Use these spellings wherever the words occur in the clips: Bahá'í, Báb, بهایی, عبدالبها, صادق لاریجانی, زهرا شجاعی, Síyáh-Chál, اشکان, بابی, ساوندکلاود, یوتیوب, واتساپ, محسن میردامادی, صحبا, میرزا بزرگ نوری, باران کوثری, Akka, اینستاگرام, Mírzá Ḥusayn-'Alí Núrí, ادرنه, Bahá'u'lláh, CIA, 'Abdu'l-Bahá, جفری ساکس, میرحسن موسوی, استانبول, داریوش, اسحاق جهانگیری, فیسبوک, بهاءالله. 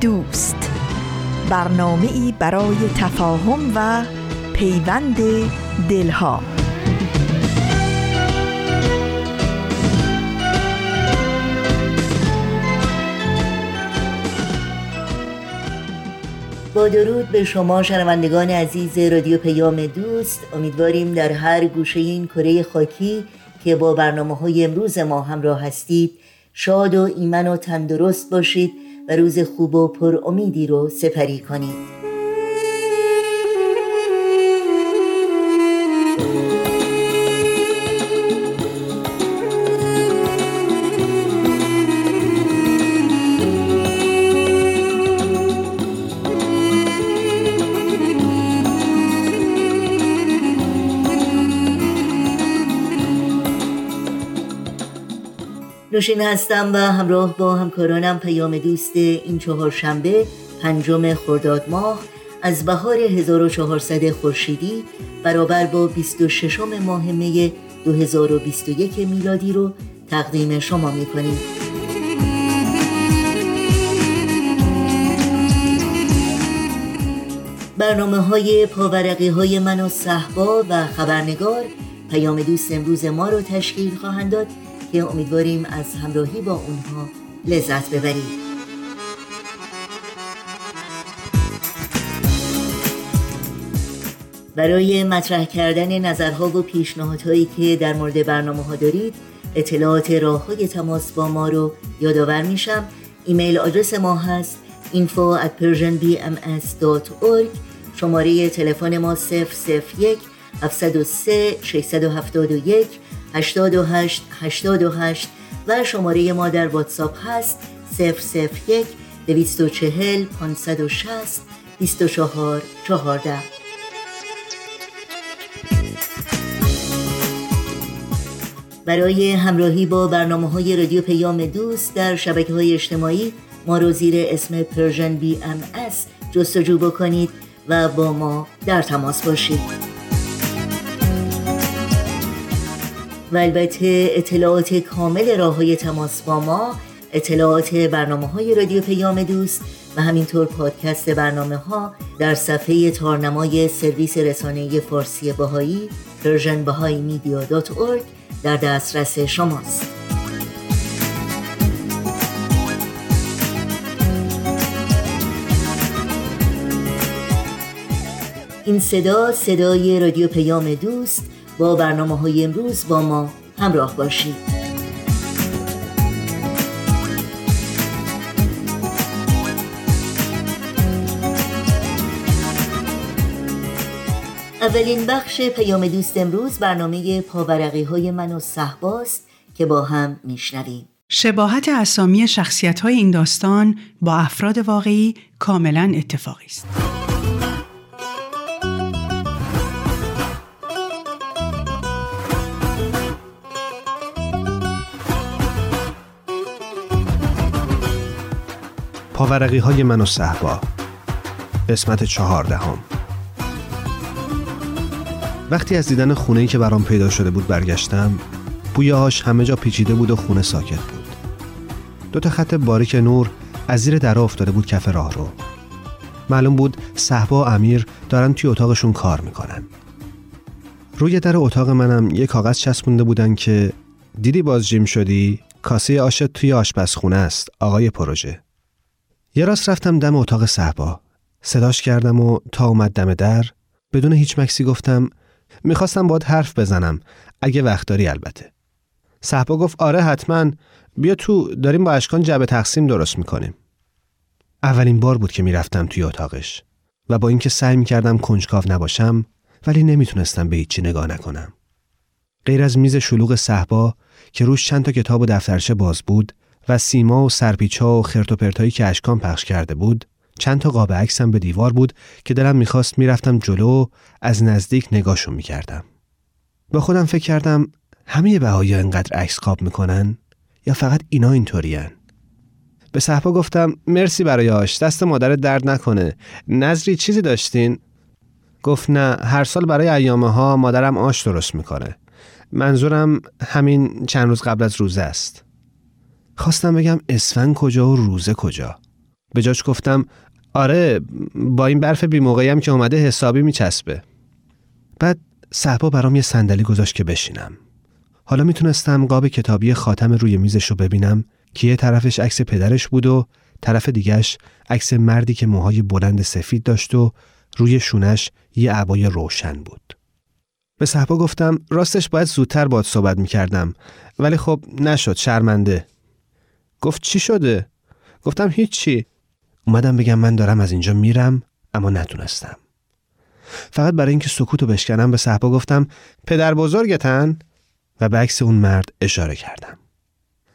دوست، برنامه‌ای برای تفاهم و پیوند دلها. با درود به شما شنوندگان عزیز رادیو پیام دوست، امیدواریم در هر گوشه این کره خاکی که با برنامه‌های امروز ما همراه هستید شاد و ایمن و تندرست باشید و روز خوب و پر امیدی رو سپری کنید. نوشین هستم و همراه با همکارانم پیام دوست این چهارشنبه پنجم خرداد ماه از بهار 1400 خورشیدی برابر با 26 ماه می 2021 میلادی رو تقدیم شما می‌کنیم. برنامه‌های پاورقی‌های من و صحبا و خبرنگار پیام دوست امروز ما رو تشکیل خواهند داد که امیدواریم از همراهی با اونها لذت ببرید. برای مطرح کردن نظرها و پیشنهادهایی که در مورد برنامه‌ها دارید، اطلاعات راه‌های تماس با ما رو یادآور میشم. ایمیل آدرس ما هست info@persianbms.org. شماره تلفن ما 001-703-671-8888 و شماره ما در واتساپ هست 001-240-560-2414. برای همراهی با برنامه‌های رادیو پیام دوست در شبکه‌های اجتماعی ما رو زیر اسم پرژن BMS جستجو بکنید و با ما در تماس باشید. و البته اطلاعات کامل راه‌های تماس با ما، اطلاعات برنامه‌های رادیو پیام دوست و همینطور پادکست برنامه‌ها در صفحه تارنمای سرویس رسانه‌ای فارسی بهایی PersianBahaiMedia.org در دسترس شماست. این صدای رادیو پیام دوست. با برنامه‌های امروز با ما همراه باشید. اولین بخش پیام دوست امروز برنامه پاورقی‌های من و صحباست که با هم میشنویم. شباهت اسامی شخصیت‌های این داستان با افراد واقعی کاملاً اتفاقی است. پاورقی‌های من و صحبا قسمت 14. وقتی از دیدن خونه‌ای که برام پیدا شده بود برگشتم، بویه‌هاش همه جا پیچیده بود و خونه ساکت بود. 2 خط باریک نور از زیر در افتاده بود کف راه رو. معلوم بود صحبا و امیر دارن توی اتاقشون کار میکنن. روی در اتاق منم یک کاغذ چسبونده بودن که دیدی باز جیم شدی، کاسه آشت توی آشپزخونه است، آقای پروژه. یه راست رفتم دم اتاق صحبا، صداش کردم و تا اومد دم در بدون هیچ مکسی گفتم میخواستم باهات حرف بزنم اگه وقت داری. البته صحبا گفت آره حتما بیا تو، داریم با اشکان جعبه تقسیم درست میکنیم. اولین بار بود که میرفتم توی اتاقش و با اینکه سعی میکردم کنجکاو نباشم ولی نمیتونستم به هیچی نگاه نکنم غیر از میز شلوغ صحبا که روش چند تا کتاب و دفترچه باز بود و سیما و سرپیچا و خرت و پرتایی که اشکام پخش کرده بود، چند تا قاب عکسم به دیوار بود که دلم می‌خواست میرفتم جلو از نزدیک نگاهشون می‌کردم. با خودم فکر کردم همه بهایا اینقدر عکس قاب می‌کنن یا فقط اینا اینطورین؟ به صحبا گفتم مرسی برای آش، دست مادرت درد نکنه. نظری چیزی داشتین؟ گفت نه، هر سال برای ایامه ها مادرم آش درست میکنه. منظورم همین چند روز قبل از روزه است. خواستم بگم اسفند کجا و روزه کجا. به جاش گفتم آره، با این برف بی موقعی هم که اومده حسابی میچسبه. بعد صحبا برام یه صندلی گذاشت که بشینم. حالا میتونستم قاب کتابی خاتم روی میزشو ببینم که یه طرفش عکس پدرش بود و طرف دیگهش عکس مردی که موهای بلند سفید داشت و روی شونش یه عبای روشن بود. به صحبا گفتم راستش باید زودتر باهات صحبت میکردم، ولی خب نشد، شرمنده. گفت چی شده؟ گفتم هیچی. اومدم بگم من دارم از اینجا میرم، اما نتونستم. فقط برای اینکه سکوتو بشکنم به صحبا گفتم پدر بزرگتن؟ و به عکس اون مرد اشاره کردم.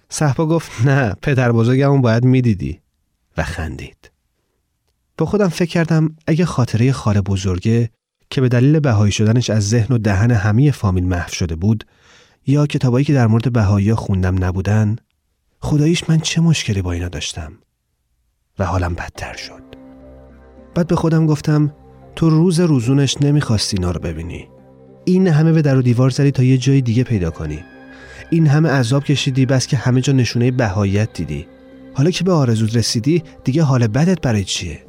صحبا گفت نه، پدر بزرگمون باید میدیدی، و خندید. با خودم فکر کردم اگه خاطره خاله بزرگه که به دلیل بهایی شدنش از ذهن و دهن همه فامیل محو شده بود، یا کتابایی که در مورد بهایی‌ها خوندم نبودن، خداییش من چه مشکلی با اینا داشتم. و حالم بدتر شد. بعد به خودم گفتم تو روز روزونش نمیخواستی اینا رو ببینی. این همه به در و دیوار زدی تا یه جای دیگه پیدا کنی. این همه عذاب کشیدی بس که همه جا نشونه بهاییت دیدی. حالا که به آرزوت رسیدی دیگه حال بدت برای چیه؟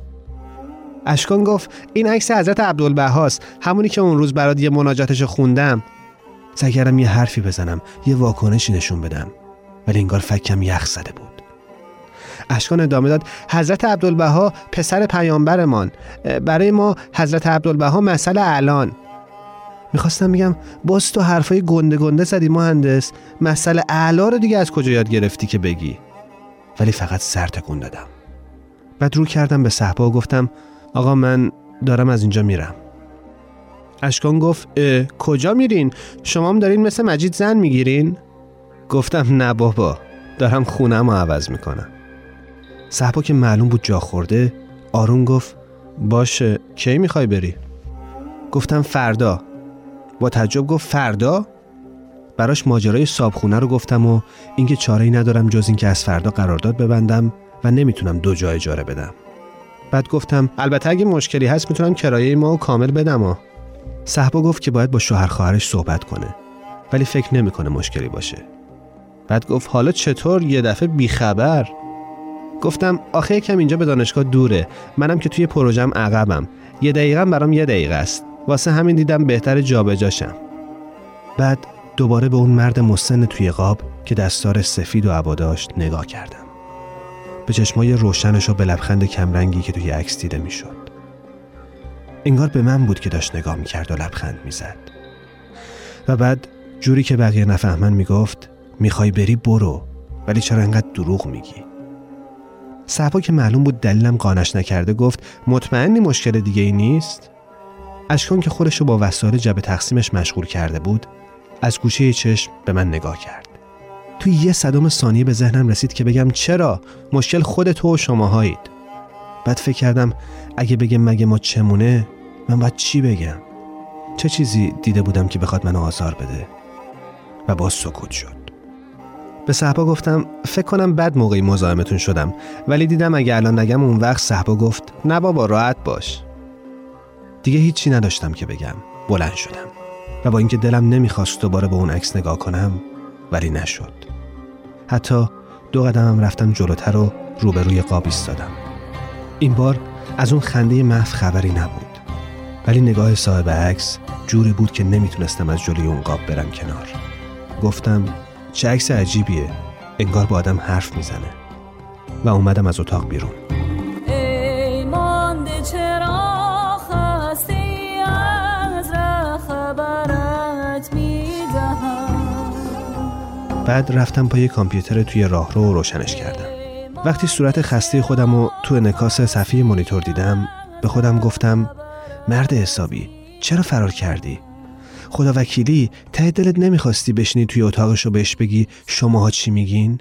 اشکان گفت این عکس حضرت عبدالبهاست، همونی که اون روز برات یه مناجاتش خوندم. سعی کردم یه حرفی بزنم، یه واکنشی نشون بدم، ولی انگار فکم یخ زده بود. اشکان ادامه داد حضرت عبدالبها پسر پیامبرمان، برای ما حضرت عبدالبها مسئله الان. میخواستم بگم باز تو حرفای گنده گنده زدی مهندس، مسئله اعلا رو دیگه از کجا یاد گرفتی که بگی، ولی فقط سر تکون دادم. بعد رو کردم به صحبا و گفتم آقا من دارم از اینجا میرم. اشکان گفت کجا میرین؟ شما هم دارین مثل مجید زن میگیرین؟ گفتم نه بابا، دارم خونم رو عوض میکنم. صحبا که معلوم بود جا خورده آروم گفت باشه، کی میخوای بری؟ گفتم فردا. با تعجب گفت فردا؟ براش ماجرای صابخونه رو گفتم و اینکه چاره‌ای ندارم جز اینکه از فردا قرارداد ببندم و نمیتونم 2 جا اجاره بدم. بعد گفتم البته اگه مشکلی هست میتونم کرایه ما رو کامل بدم. صحبا گفت که باید با شوهر خواهرش صحبت کنه، ولی فکر نمیکنه مشکلی باشه. بعد گفت حالا چطور یه دفعه بیخبر؟ گفتم آخه یکم اینجا به دانشگاه دوره، منم که توی پروژم عقبم، 1 دقیقه برام 1 دقیقه است، واسه همین دیدم بهتر جابجاشم. بعد دوباره به اون مرد مسن توی قاب که دستار سفید و عبا داشت نگاه کردم، به چشمای روشنش و به لبخند کمرنگی که توی عکس دیده میشد. انگار به من بود که داشت نگاه میکرد و لبخند میزد. و بعد جوری که بقیه نفهمن میگفت میخوای بری برو، ولی چرا انقدر دروغ میگی؟ صحبا که معلوم بود دلیلم قانعش نکرده گفت مطمئنی مشکل دیگه ای نیست؟ اشکان که خودشو با وسایل جبه تقسیمش مشغول کرده بود از گوشه چشم به من نگاه کرد. توی 1/100 ثانیه به ذهنم رسید که بگم چرا، مشکل خود تو و شماهایید. بعد فکر کردم اگه بگم مگه ما چمونه، من باید چی بگم؟ چه چیزی دیده بودم که بخواد منو آزار بده؟ و باز سکوت شد. به صحبا گفتم فکر کنم بد موقعی مزاحمتون شدم، ولی دیدم اگه الان نگم اون وقت. صحبا گفت نه بابا راحت باش. دیگه هیچی نداشتم که بگم. بلند شدم و با اینکه دلم نمیخواست دوباره به اون عکس نگاه کنم، ولی نشد. حتی 2 قدمم رفتم جلوتر و روبروی قاب ایستادم. این بار از اون خنده محو خبری نبود، ولی نگاه صاحب عکس جوری بود که نمیتونستم از جلوی اون قاب برم کنار. گفتم چه عکس عجیبیه، انگار با آدم حرف میزنه. و اومدم از اتاق بیرون. بعد رفتم پای کامپیوتر توی راهرو و روشنش کردم. وقتی صورت خسته خودم رو تو انعکاس صفحه مانیتور دیدم، به خودم گفتم مرد حسابی چرا فرار کردی؟ خدا وکیلی ته دلت نمیخواستی بشینی توی اتاقش و بهش بگی شماها چی میگین؟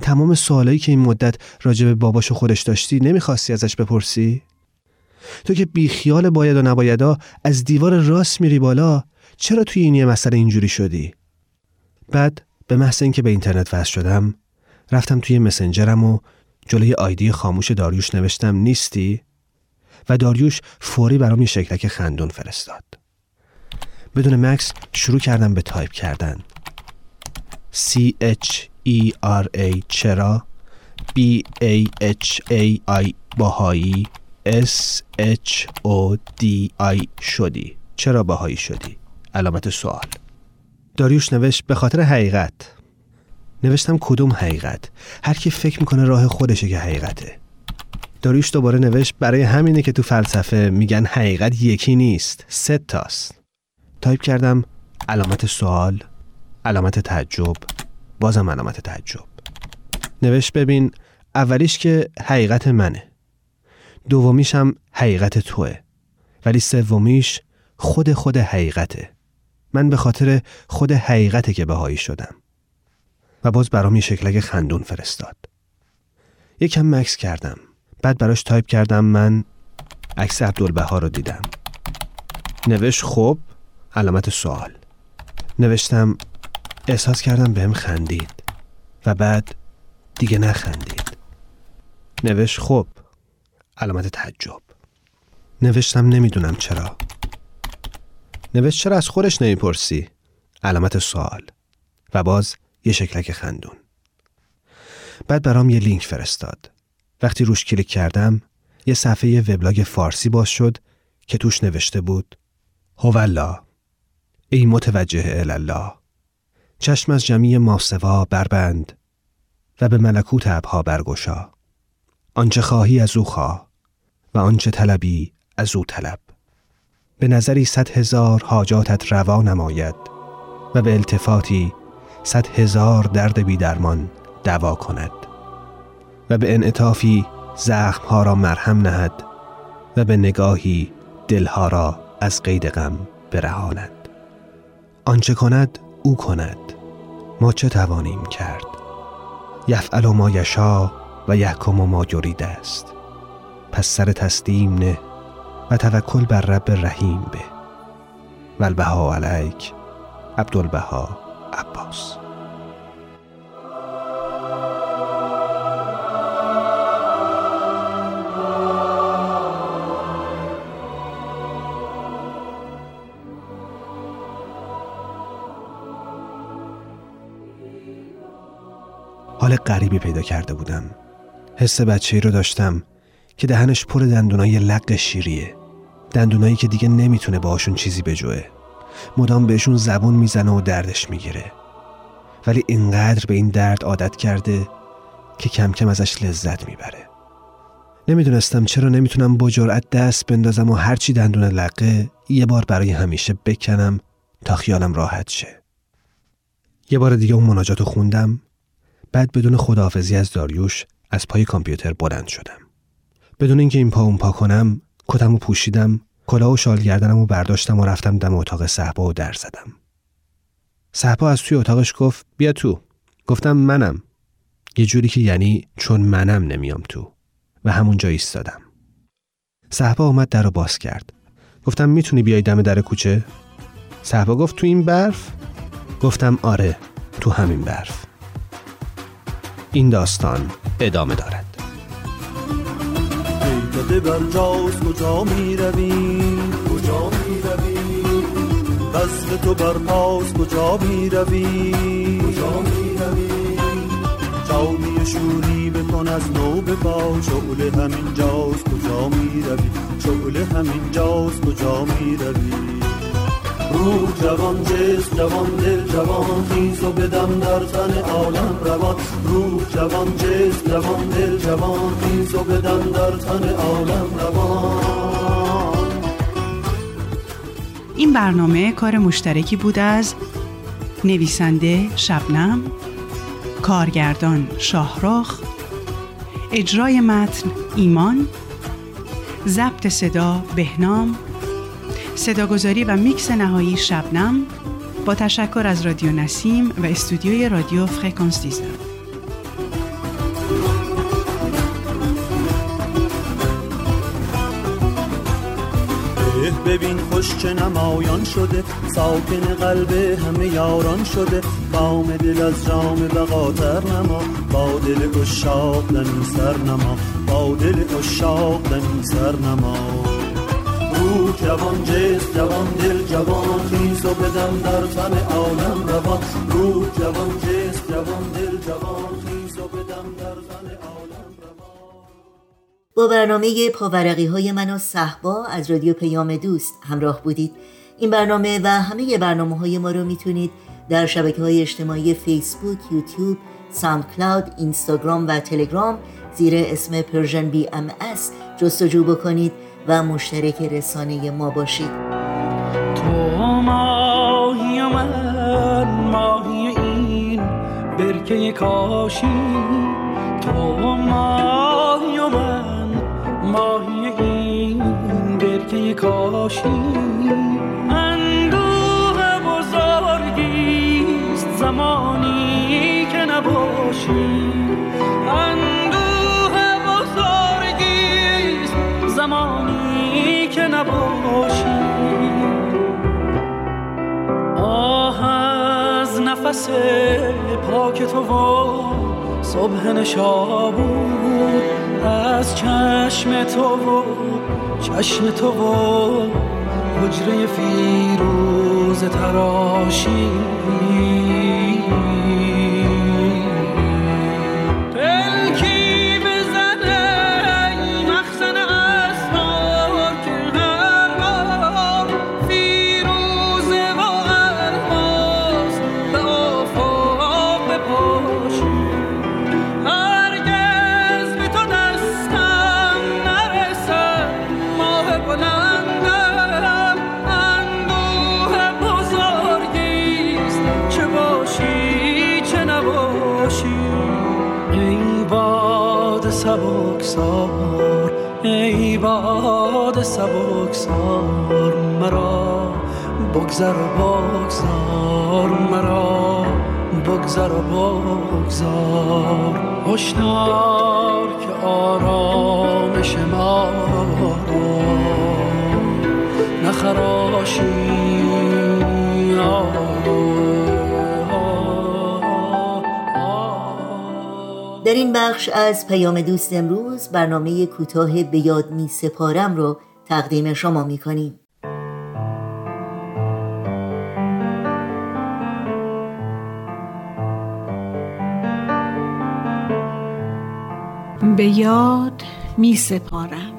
تمام سوالایی که این مدت راجع به باباشو خودش داشتی نمیخواستی ازش بپرسی؟ تو که بیخیال باید و نبایدا از دیوار راست میری بالا، چرا توی این یه مسئله اینجوری شدی؟ بعد به محض اینکه به اینترنت وصل شدم، رفتم توی مسنجرم و جلوی آیدی خاموش داریوش نوشتم نیستی؟ و داریوش فوری برام یه شکلک خندون فرستاد. بدون مکس شروع کردم به تایپ کردن. CHERA چرا، BAHAI باهایی، SHODI شدی، چرا باهایی شدی؟ علامت سوال. داریوش نوشت به خاطر حقیقت. نوشتم کدوم حقیقت؟ هر کی فکر میکنه راه خودشه که حقیقته. داریوش دوباره نوشت برای همینه که تو فلسفه میگن حقیقت یکی نیست، 3 تاست. تایپ کردم علامت سوال، علامت تعجب، بازم علامت تعجب. نوشت ببین اولیش که حقیقت منه، دومیش هم حقیقت توه، ولی سومیش خود حقیقته. من به خاطر خود حقیقته که بهایی شدم. و باز برام یه شکلک خندون فرستاد. یکم مکس کردم. بعد براش تایپ کردم من عکس عبدالبها رو دیدم. نوشت خب، علامت سوال. نوشتم احساس کردم بهم خندید و بعد دیگه نخندید. نوشت خب، علامت تعجب. نوشتم نمیدونم چرا. نوشت چرا از خودش نمیپرسی؟ علامت سوال و باز یه شکلک خندون. بعد برام یه لینک فرستاد. وقتی روش کلیک کردم یه صفحه وبلاگ فارسی باز شد که توش نوشته بود هوالله، ای متوجه الالله، چشم از جمیع ماسوا بربند و به ملکوت ابها برگشا، آنچه خواهی از او خواه و آنچه طلبی از او طلب، به نظری 100,000 حاجاتت روا نماید و به التفاتی 100,000 درد بی درمان دوا کند و به انعطافی زخمها را مرهم نهد و به نگاهی دلها را از قید غم برهاند. آنچه کند او کند، ما چه توانیم کرد؟ یفعل ما یشا و یحکم ما یرید است. پس سر تسلیم نه و توکل بر رب رحیم به. والبها علیک، عبدالبها عباس. حال غریبی پیدا کرده بودم. حس بچه‌ای رو داشتم که دهنش پر دندونای لق شیریه، دندونایی که دیگه نمیتونه باهاشون چیزی بجوه، مدام بهشون زبون میزنه و دردش میگیره، ولی اینقدر به این درد عادت کرده که کم کم ازش لذت میبره. نمیدونستم چرا نمیتونم با جرأت دست بندازم و هرچی دندون لقه یه بار برای همیشه بکنم تا خیالم راحت شه. یه بار دیگه اون مناجاتو خوندم. بعد بدون خداحافظی از داریوش از پای کامپیوتر بلند شدم. بدون اینکه این پا اون پا کنم، کتمو پوشیدم، کلاه و شالگردنمو برداشتم و رفتم دم اتاق صهبا و در زدم. صهبا از توی اتاقش گفت بیا تو. گفتم منم. یه جوری که یعنی چون منم نمیام تو، و همونجا ایستادم. صهبا اومد در رو باز کرد. گفتم میتونی بیای دم در کوچه؟ صهبا گفت تو این برف؟ گفتم آره، تو همین برف. این داستان ادامه دارد. ای دادم جاوز کجا می روی، کجا می روی، وصل تو برپاس کجا می روی، کجا می روی، جامی شوری بکن از نو به با، شعله همین جاوز کجا می روی، شعله همین جاوز کجا می روی. روح جوان، جسم جوان، دل جوان، خیز و بدم در تن عالم روان. روح جوان، جسم جوان، دل جوان، خیز و بدم در تن عالم روان. این برنامه کار مشترکی بود از نویسنده شبنم، کارگردان شاهرخ، اجرای متن ایمان، ضبط صدا بهنام، صداگذاری و میکس نهایی شبنم. با تشکر از رادیو نسیم و استودیوی رادیو فرکانس 13. ببین خوش چه نمایان شده، ساکن قلب همه یاران شده. قام دل از جام بقاتر نما، با دل عشاق دمی سر نما، با دل عشاق دمی سر نما. روح جوان، جسم جوان، دل جوان، خیز و بدم در تن عالم روان. روح جوان، جسم جوان، دل جوان، خیز و بدم در تن عالم روان. با برنامه پاورقی‌های من و صحبا از رادیو پیام دوست همراه بودید. این برنامه و همه برنامه‌های ما رو میتونید در شبکه‌های اجتماعی فیسبوک، یوتیوب، ساوندکلاود، اینستاگرام و تلگرام زیر اسم پرژن BMS جستجو بکنید و مشترک رسانه ما باشید. تو ماهی من، ماهی این برکه کاشی. تو ماهی من، ماهی این برکه کاشی. اندوه بزرگیست زمانی که نباشی، زمانی که نباشی. آه از نفس پاک تو و صبح نشابود، از چشم تو و چشم تو و حجره فیروز تراشی. سبکسار ای باد سبکسار، مرا بگذر بگذار، مرا بگذر بگذار. هشدار که آرامش ما نخراشی. در این بخش از پیام دوست امروز برنامه کوتاه به یاد می سپارم رو تقدیم شما می کنیم. به یاد می سپارم.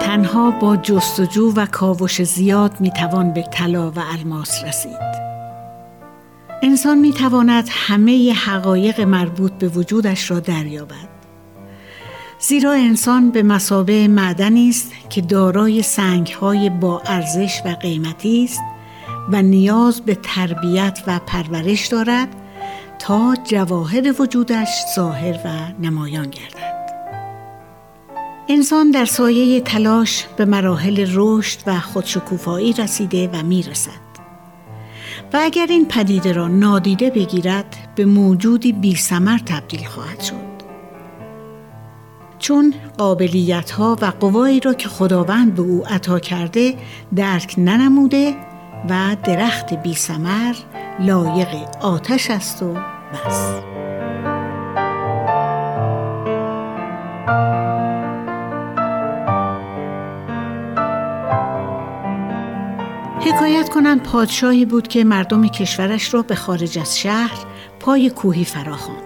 تنها با جستجو و کاوش زیاد میتوان به طلا و الماس رسید. انسان میتواند همه حقایق مربوط به وجودش را دریابد، زیرا انسان به مثابه معدنی است که دارای سنگهای با ارزش و قیمتی است و نیاز به تربیت و پرورش دارد تا جواهر وجودش ظاهر و نمایان گردد. انسان در سایه تلاش به مراحل رشد و خودشکوفایی رسیده و میرسد و اگر این پدیده را نادیده بگیرد به موجودی بی‌ثمر تبدیل خواهد شد، چون قابلیت‌ها و قوایی را که خداوند به او عطا کرده درک ننموده و درخت بی‌ثمر لایق آتش است و بس. حکایت کنند پادشاهی بود که مردم کشورش را به خارج از شهر پای کوهی فراخواند.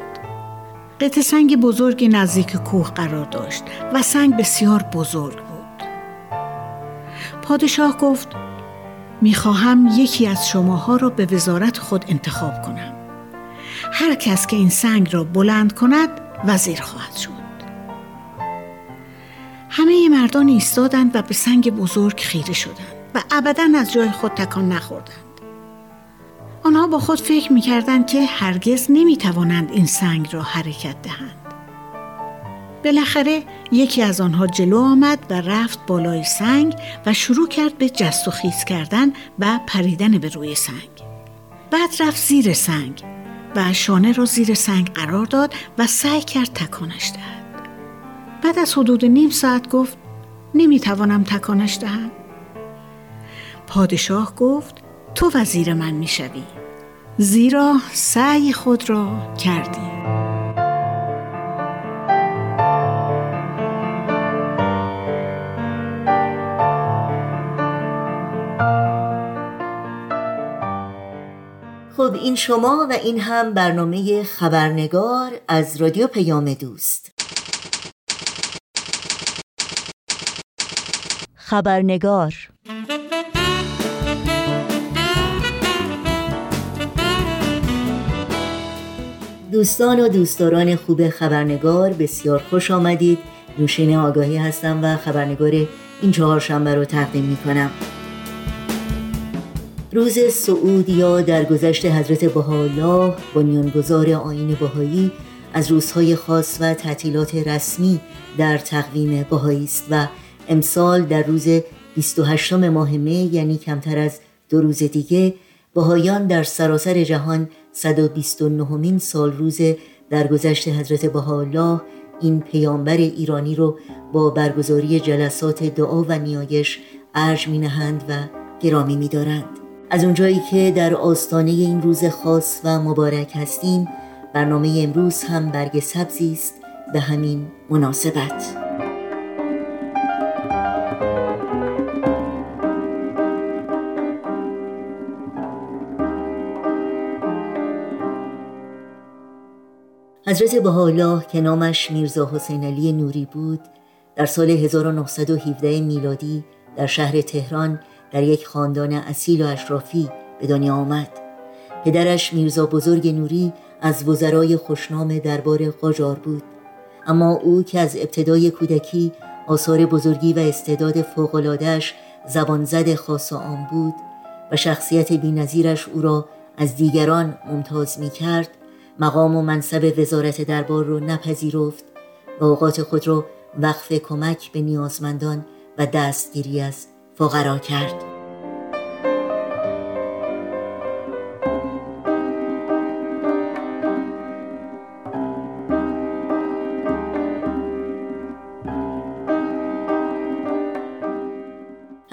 قطعه سنگ بزرگی نزدیک کوه قرار داشت و سنگ بسیار بزرگ بود. پادشاه گفت میخواهم یکی از شماها را به وزارت خود انتخاب کنم. هر کس که این سنگ را بلند کند وزیر خواهد شد. همه مردان ایستادند و به سنگ بزرگ خیره شدند و ابداً از جای خود تکان نخوردند. آنها با خود فکر می‌کردند که هرگز نمی‌توانند این سنگ را حرکت دهند. بالاخره یکی از آنها جلو آمد و رفت بالای سنگ و شروع کرد به جست و خیز کردن و پریدن به روی سنگ. بعد رفت زیر سنگ و شانه را زیر سنگ قرار داد و سعی کرد تکانش دهد. بعد از حدود نیم ساعت گفت نمیتوانم تکانش دهم. پادشاه گفت تو وزیر من میشوی، زیرا سعی خود را کردی. خب این شما و این هم برنامه خبرنگار از رادیو پیام دوست. خبرنگار دوستان و دوستداران خوب خبرنگار، بسیار خوش آمدید. نوشین آگاهی هستم و خبرنگار این چهارشنبه رو تقدیم می کنم. روز صعود یا درگذشت حضرت بهاءالله بنیانگذار آیین بهایی از روزهای خاص و تعطیلات رسمی در تقویم بهایی است و امسال در روز 28 ماه می، یعنی کمتر از 2 روز دیگه، بهایان در سراسر جهان 129مین سال روز درگذشت حضرت بهاءالله، این پیامبر ایرانی رو با برگزاری جلسات دعا و نیایش ارج می‌نهند و گرامی می‌دارند. از اونجایی که در آستانه این روز خاص و مبارک هستیم، برنامه امروز هم برگ سبزی است به همین مناسبت. حضرت بهاءالله که نامش میرزا حسین علی نوری بود، در سال 1917 میلادی در شهر تهران در یک خاندان اصیل و اشرافی به دنیا آمد. پدرش میرزا بزرگ نوری از وزرای خوشنام دربار قاجار بود، اما او که از ابتدای کودکی آثار بزرگی و استعداد فوق‌العاده‌اش زبانزد خاص و عام بود و شخصیت بی‌نظیرش او را از دیگران ممتاز می‌کرد، مقام و منصب وزارت دربار را نپذیرفت و اوقات خود را وقف کمک به نیازمندان و دستگیری از فقرا کرد.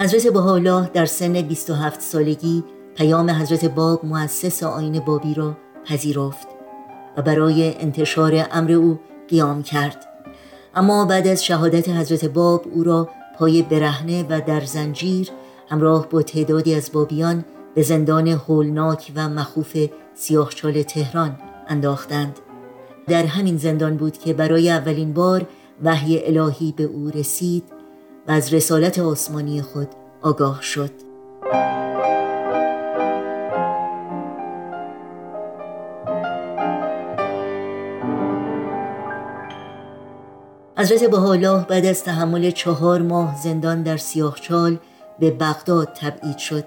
حضرت بهاءالله در سن 27 سالگی پیام حضرت باب مؤسس آیین بابی را پذیرفت و برای انتشار امر او قیام کرد. اما بعد از شهادت حضرت باب او را پای برهنه و در زنجیر همراه با تعدادی از بابیان به زندان هولناک و مخوف سیاهچال تهران انداختند. در همین زندان بود که برای اولین بار وحی الهی به او رسید و از رسالت آسمانی خود آگاه شد. حضرت بهاءالله بعد از تحمل 4 ماه زندان در سیاهچال به بغداد تبعید شد.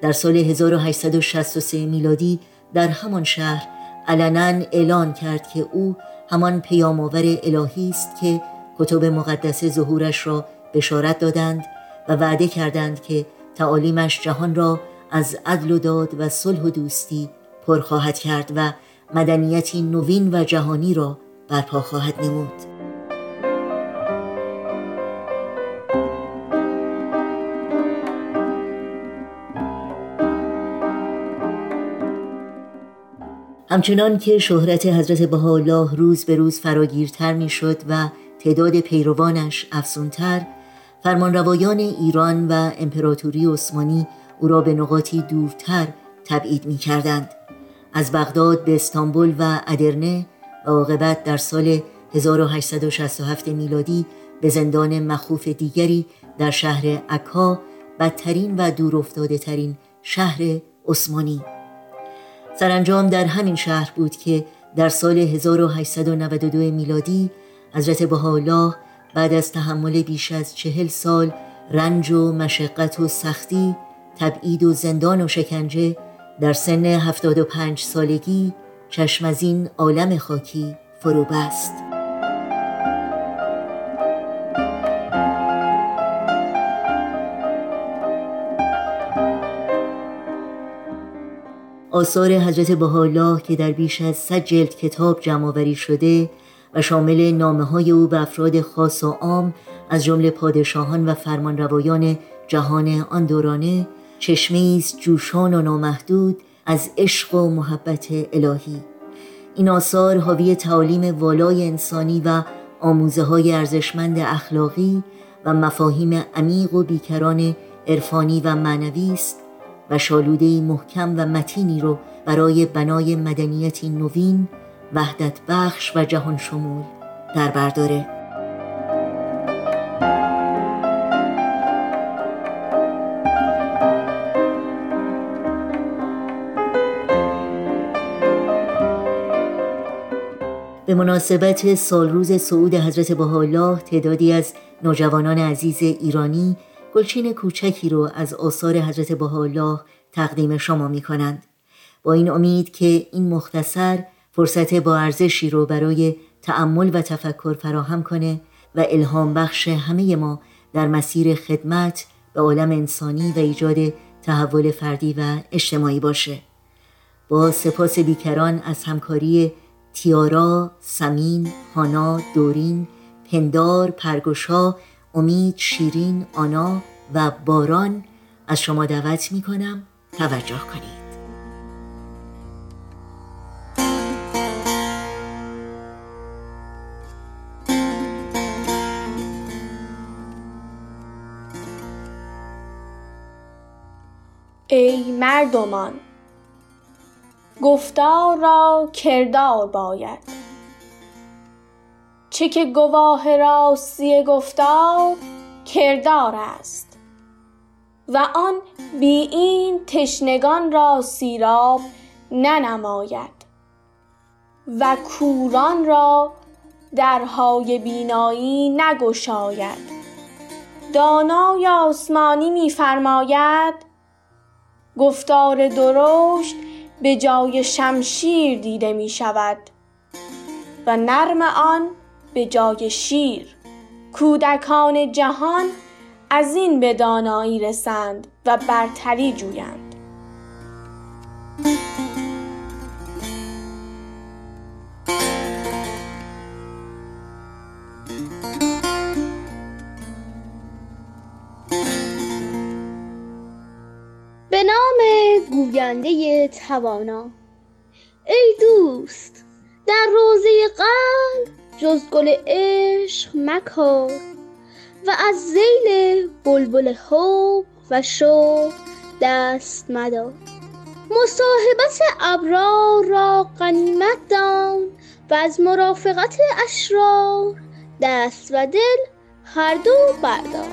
در سال 1863 میلادی در همان شهر علنا اعلان کرد که او همان پیام‌آور الهی است که کتب مقدس ظهورش را بشارت دادند و وعده کردند که تعالیمش جهان را از عدل و داد و صلح و دوستی پر خواهد کرد و مدنیتی نوین و جهانی را برپا خواهد نمود. همچنان که شهرت حضرت بهاءالله روز به روز فراگیرتر می شد و تعداد پیروانش افزونتر، فرمانروایان ایران و امپراتوری عثمانی او را به نقاطی دورتر تبعید می کردند. از بغداد به استانبول و ادرنه و عاقبت در سال 1867 میلادی به زندان مخوف دیگری در شهر عکا، بدترین و دورافتاده ترین شهر عثمانی. سرانجام در همین شهر بود که در سال 1892 میلادی حضرت بهاءالله بعد از تحمل بیش از 40 سال رنج و مشقت و سختی، تبعید و زندان و شکنجه، در سن 75 سالگی چشم از این عالم خاکی فرو بست. آثار حضرت بهاءالله که در بیش از 100 جلد کتاب جمع‌آوری شده و شامل نامه‌های او به افراد خاص و عام از جمله پادشاهان و فرمانروایان جهان آن دورانه، چشمه‌ای است جوشان و نامحدود از عشق و محبت الهی. این آثار حاوی تعالیم والای انسانی و آموزه‌های ارزشمند اخلاقی و مفاهیم عمیق و بیکران عرفانی و معنوی است و شالوده‌ای محکم و متینی رو برای بنای مدنیتی نوین، وحدت بخش و جهان شمول در بر داره. به مناسبت سالروز صعود حضرت بهاءالله، تعدادی از نوجوانان عزیز ایرانی گلچین کوچکی رو از آثار حضرت بهاءالله تقدیم شما می کنند، با این امید که این مختصر فرصت با ارزشی رو برای تأمل و تفکر فراهم کنه و الهام بخش همه ما در مسیر خدمت به عالم انسانی و ایجاد تحول فردی و اجتماعی باشه. با سپاس بیکران از همکاری تیارا، سمین، هانا، دورین، پندار، پرگوشا، امید، شیرین، آنا و باران از شما دعوت می کنم توجه کنید. ای مردمان، گفتار را کردار باید، چه که گواه راستی گفتار کردار است و آن بی این تشنگان را سیراب ننماید و کوران را درهای بینایی نگشاید. دانای آسمانی می‌فرماید گفتار درشت به جای شمشیر دیده می شود و نرم آن به جای شیر. کودکان جهان از این به دانایی رسند و برتری جویند. گوینده توانا، ای دوست در روزه قلب جز گل عشق مکار و از ذیل بلبل حب و شوق دست مدار. مصاحبت ابرار را غنیمت دان و از مرافقت اشرار دست و دل هر دو بردار.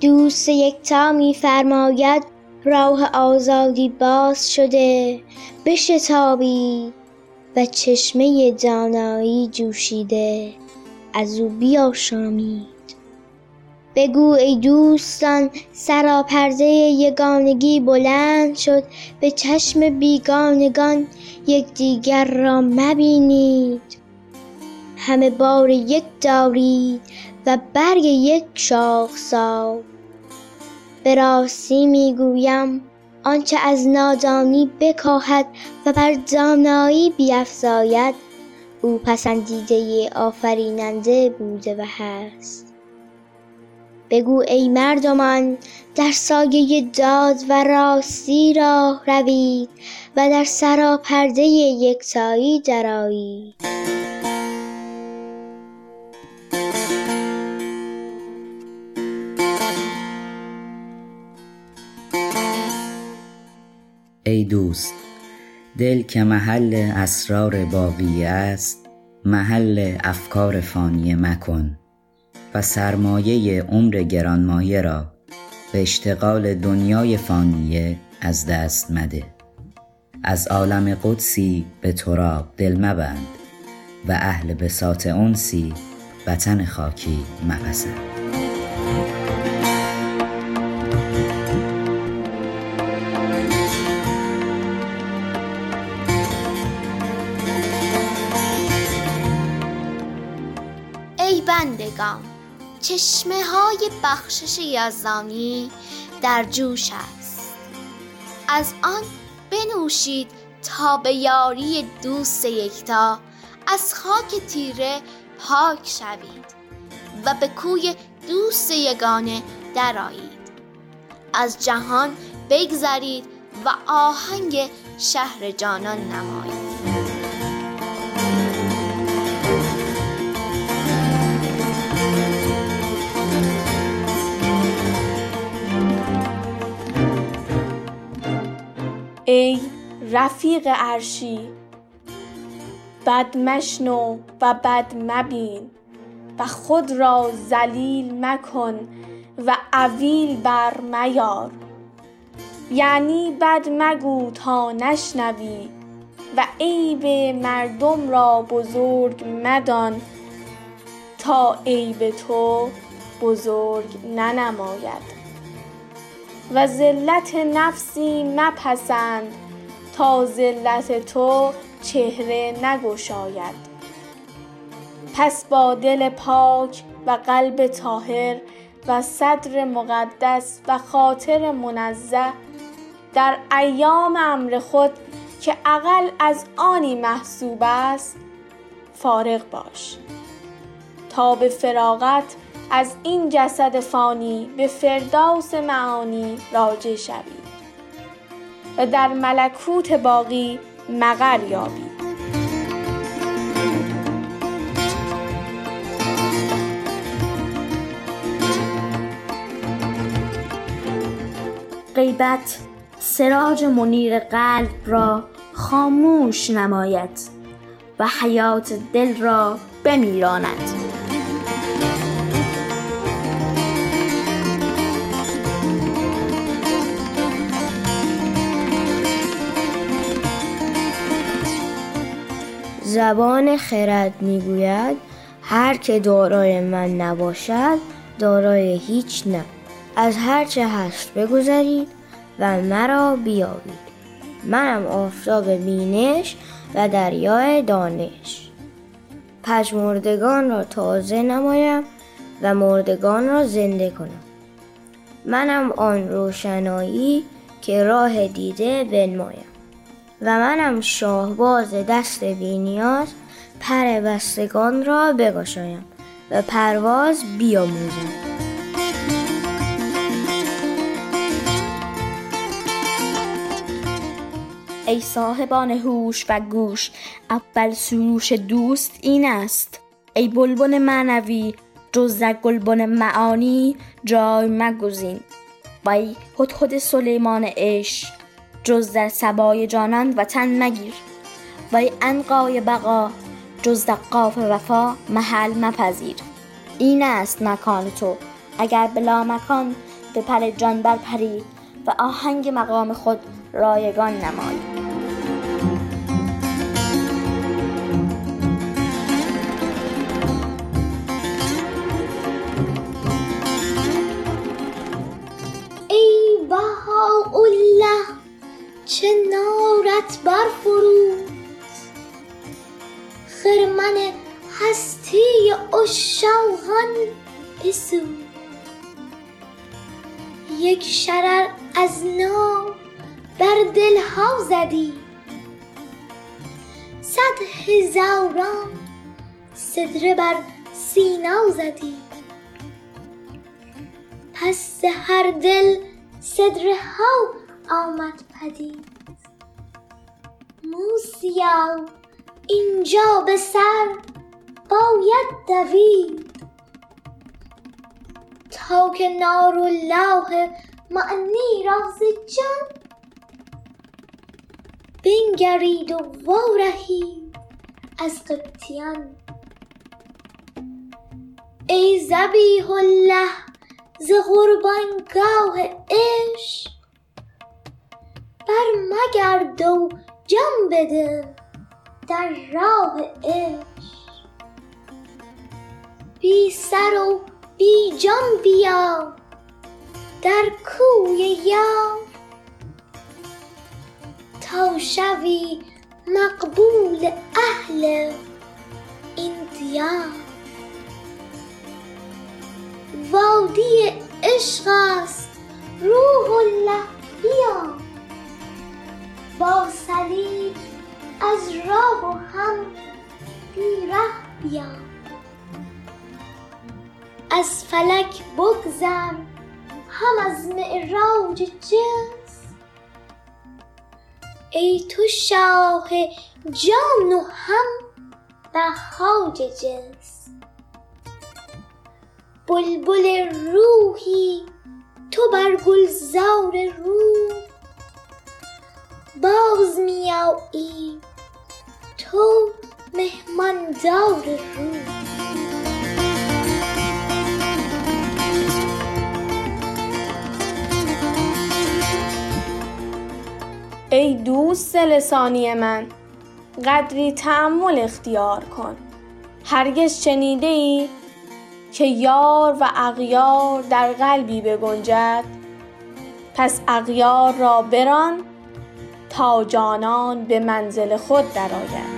دوست یکتا می فرماید راه آزادی باز شده، بشتابید و چشمه دانایی جوشیده از او بیاشامید. بگو ای دوستان سراپرده یگانگی بلند شد، به چشم بیگانگان یکدیگر را مبینید. همه بار یک دارید و برگ یک شاخسار. به راستی میگویم آنچه از نادانی بکاهد و بر دانایی بیفزاید، او پسندیده آفریننده بوده و هست. بگو ای مردمان در سایه داد و راستی راه روید و در سراپرده یکتایی درآیید. ای دوست، دل که محل اسرار باقی است محل افکار فانی مکن و سرمایه عمر گرانمایه را به اشتغال دنیای فانیه از دست مده. از عالم قدسی به تراب دل مبند و اهل بساط انسی وطن خاکی مپسند. همسایگان، چشمه های بخشش یزدانی در جوش است. از آن بنوشید تا به یاری دوست یکتا از خاک تیره پاک شوید و به کوی دوست یگانه درآیید. از جهان بگذرید و آهنگ شهر جانان نمایید. ای رفیق عرشی، بد مشنو و بد مبین و خود را ذلیل مکن و عویل بر میار، یعنی بد مگو تا نشنوی و عیب مردم را بزرگ مدان تا عیب تو بزرگ ننماید، و ذلت نفسی مپسند تا ذلت تو چهره نگشاید. پس با دل پاک و قلب طاهر و صدر مقدس و خاطر منزه در ایام امر خود که اقل از آنی محسوب است فارغ باش، تا به فراغت از این جسد فانی به فردوس معانی راجع شوی و در ملکوت باقی مقر یابی. غیبت سراج منیر قلب را خاموش نماید و حیات دل را بمیراند. زبان خرد میگوید هر که دارای من نباشد دارای هیچ نه، از هر چه هست بگذرید و مرا بیابید، منم آفتاب بینش و دریای دانش. پژمردگان را تازه نمایم و مردگان را زنده کنم، منم آن روشنایی که راه دیده بنمایم، و منم شاهباز دست بینیاز پر بستگان را بگشایم و پرواز بیاموزم. ای صاحبان هوش و گوش، اول سروش دوست این است، ای بلبل معنوی جز گلبن معانی جای مگزین، وای هدهد سلیمان عشق جز در سبای جانان وطن مگیر، وای عنقای بقا جز در قاف وفا محل مپذیر. این است مکان تو، اگر بلا مکان به پر جان بر پری و آهنگ مقام خود رایگان نمایی. ای بهاءالله چه نارت برفروز، خرمن هستی عشاقان بسوز. یک شرر از نام بر دلها زدی، صد هزاران صدره بر سینا زدی. پس هر دل صدره ها آمد پدید، موسیا اینجا به سر باید دوید، تا که نار الله معنی راز جان بنگرید و وارهید از قبطیان. ای ذبیح الله ز قربانگاه عشق بر مگرد و جان بده در راه عشق، بی سر و بی جان بیا در کوی یار، تا شوی مقبول اهل این دیار. وادی عشق است روح الله بیا، با صلیب از راه و هم بی ره بیا، از فلک بگذر هم از معراج جنس، ای تو شاه جان و هم بهاج جنس، بلبل روحی تو بر گلزار روح باز می آیی تو مهماندار روح. ای دوست لسانی من، قدری تأمل اختیار کن. هرگز شنیده ای که یار و اغیار در قلبی بگنجد؟ پس اغیار را بران تا جانان به منزل خود درآید.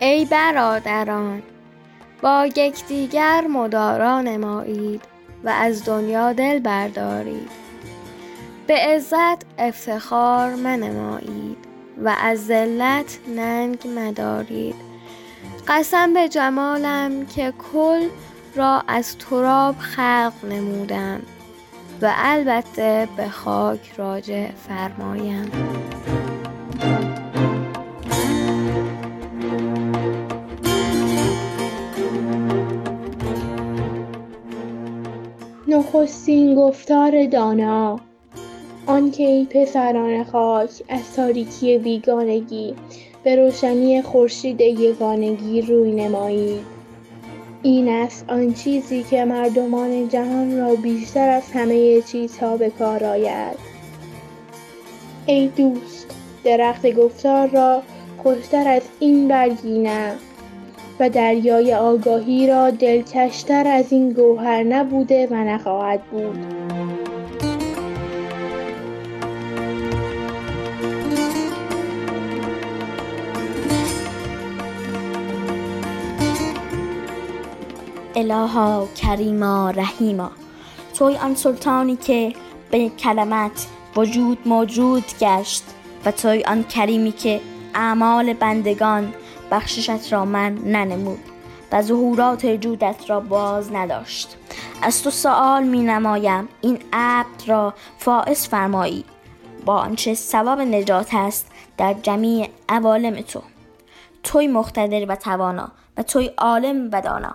ای برادران، با یکدیگر مدارا نمایید و از دنیا دل بردارید. به عزت افتخار منمایید و از ذلت ننگ مدارید. قسم به جمالم که کل را از تراب خلق نمودم و البته به خاک راجع فرمایم. نخستین گفتار دانا، آن که ای پسران خاک از تاریکی بیگانگی به روشنی خورشید یگانگی روی نمایید. این است آن چیزی که مردمان جهان را بیشتر از همه چیزها به کار آید. ای دوست، درخت گفتار را خوشتر از این برگی نه و دریای آگاهی را دلکشتر از این گوهر نبوده و نخواهد بود. الها کریما رحیما، توی آن سلطانی که به کلمت وجود موجود گشت و توی آن کریمی که اعمال بندگان بخششت را من ننمود و ظهورات وجودت را باز نداشت. از تو سؤال می نمایم این عبد را فائز فرمایی با آنچه سبب نجات است در جمیع عوالم. توی مقتدر و توانا و توی عالم و دانا.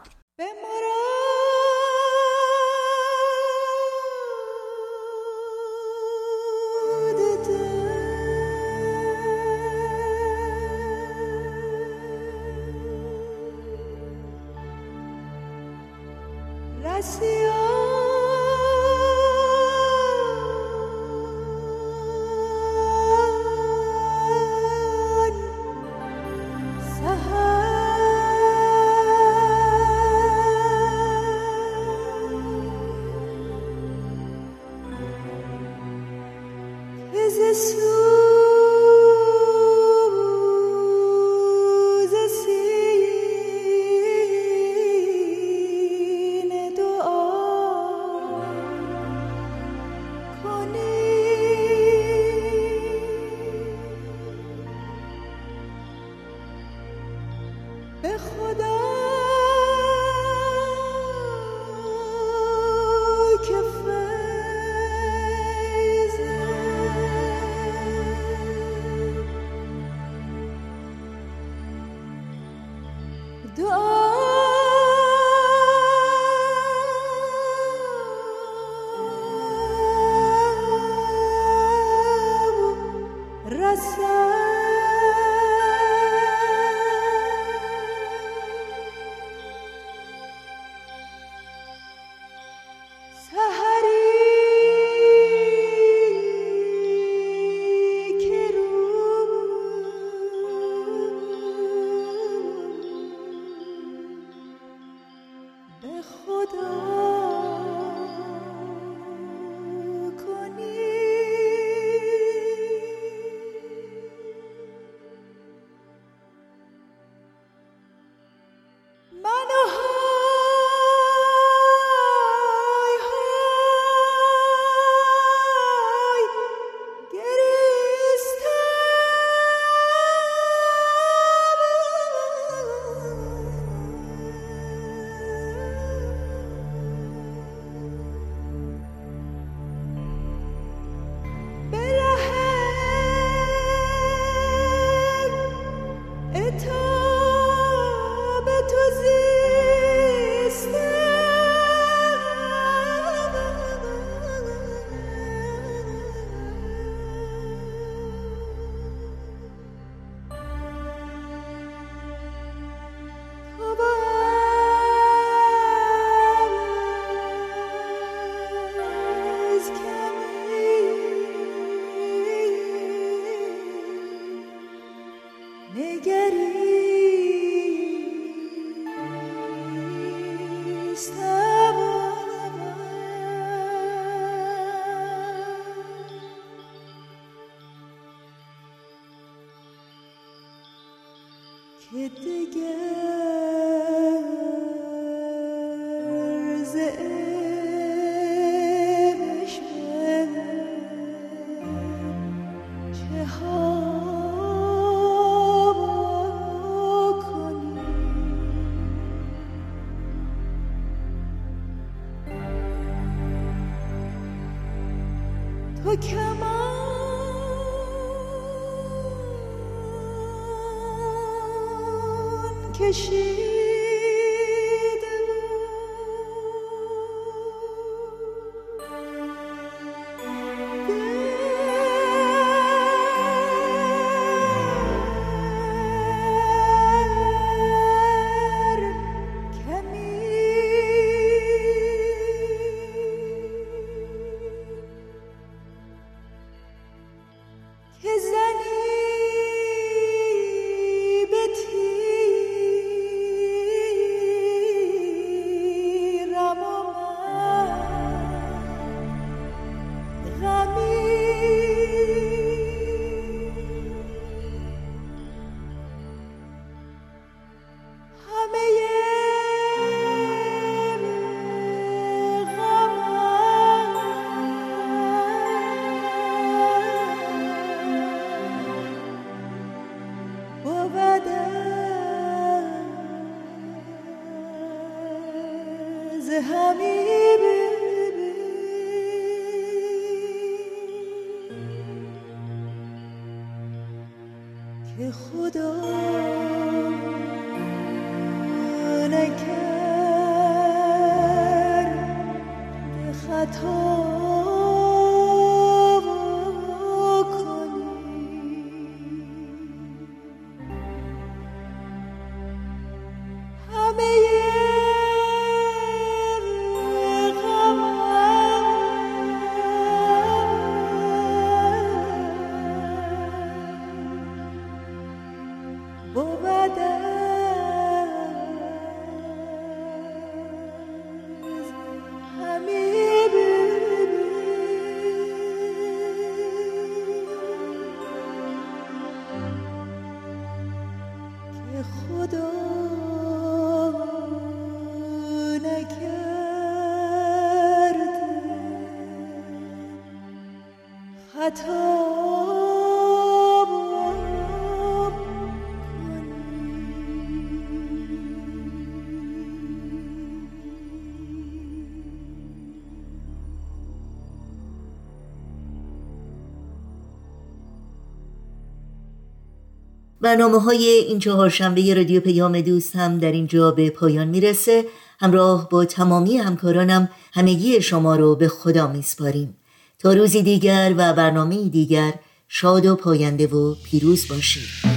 برنامه های این چهارشنبه رادیو پیام دوست هم در اینجا به پایان میرسه. همراه با تمامی همکارانم همگی شما رو به خدا میسپاریم. تا روزی دیگر و برنامه دیگر شاد و پاینده و پیروز باشید.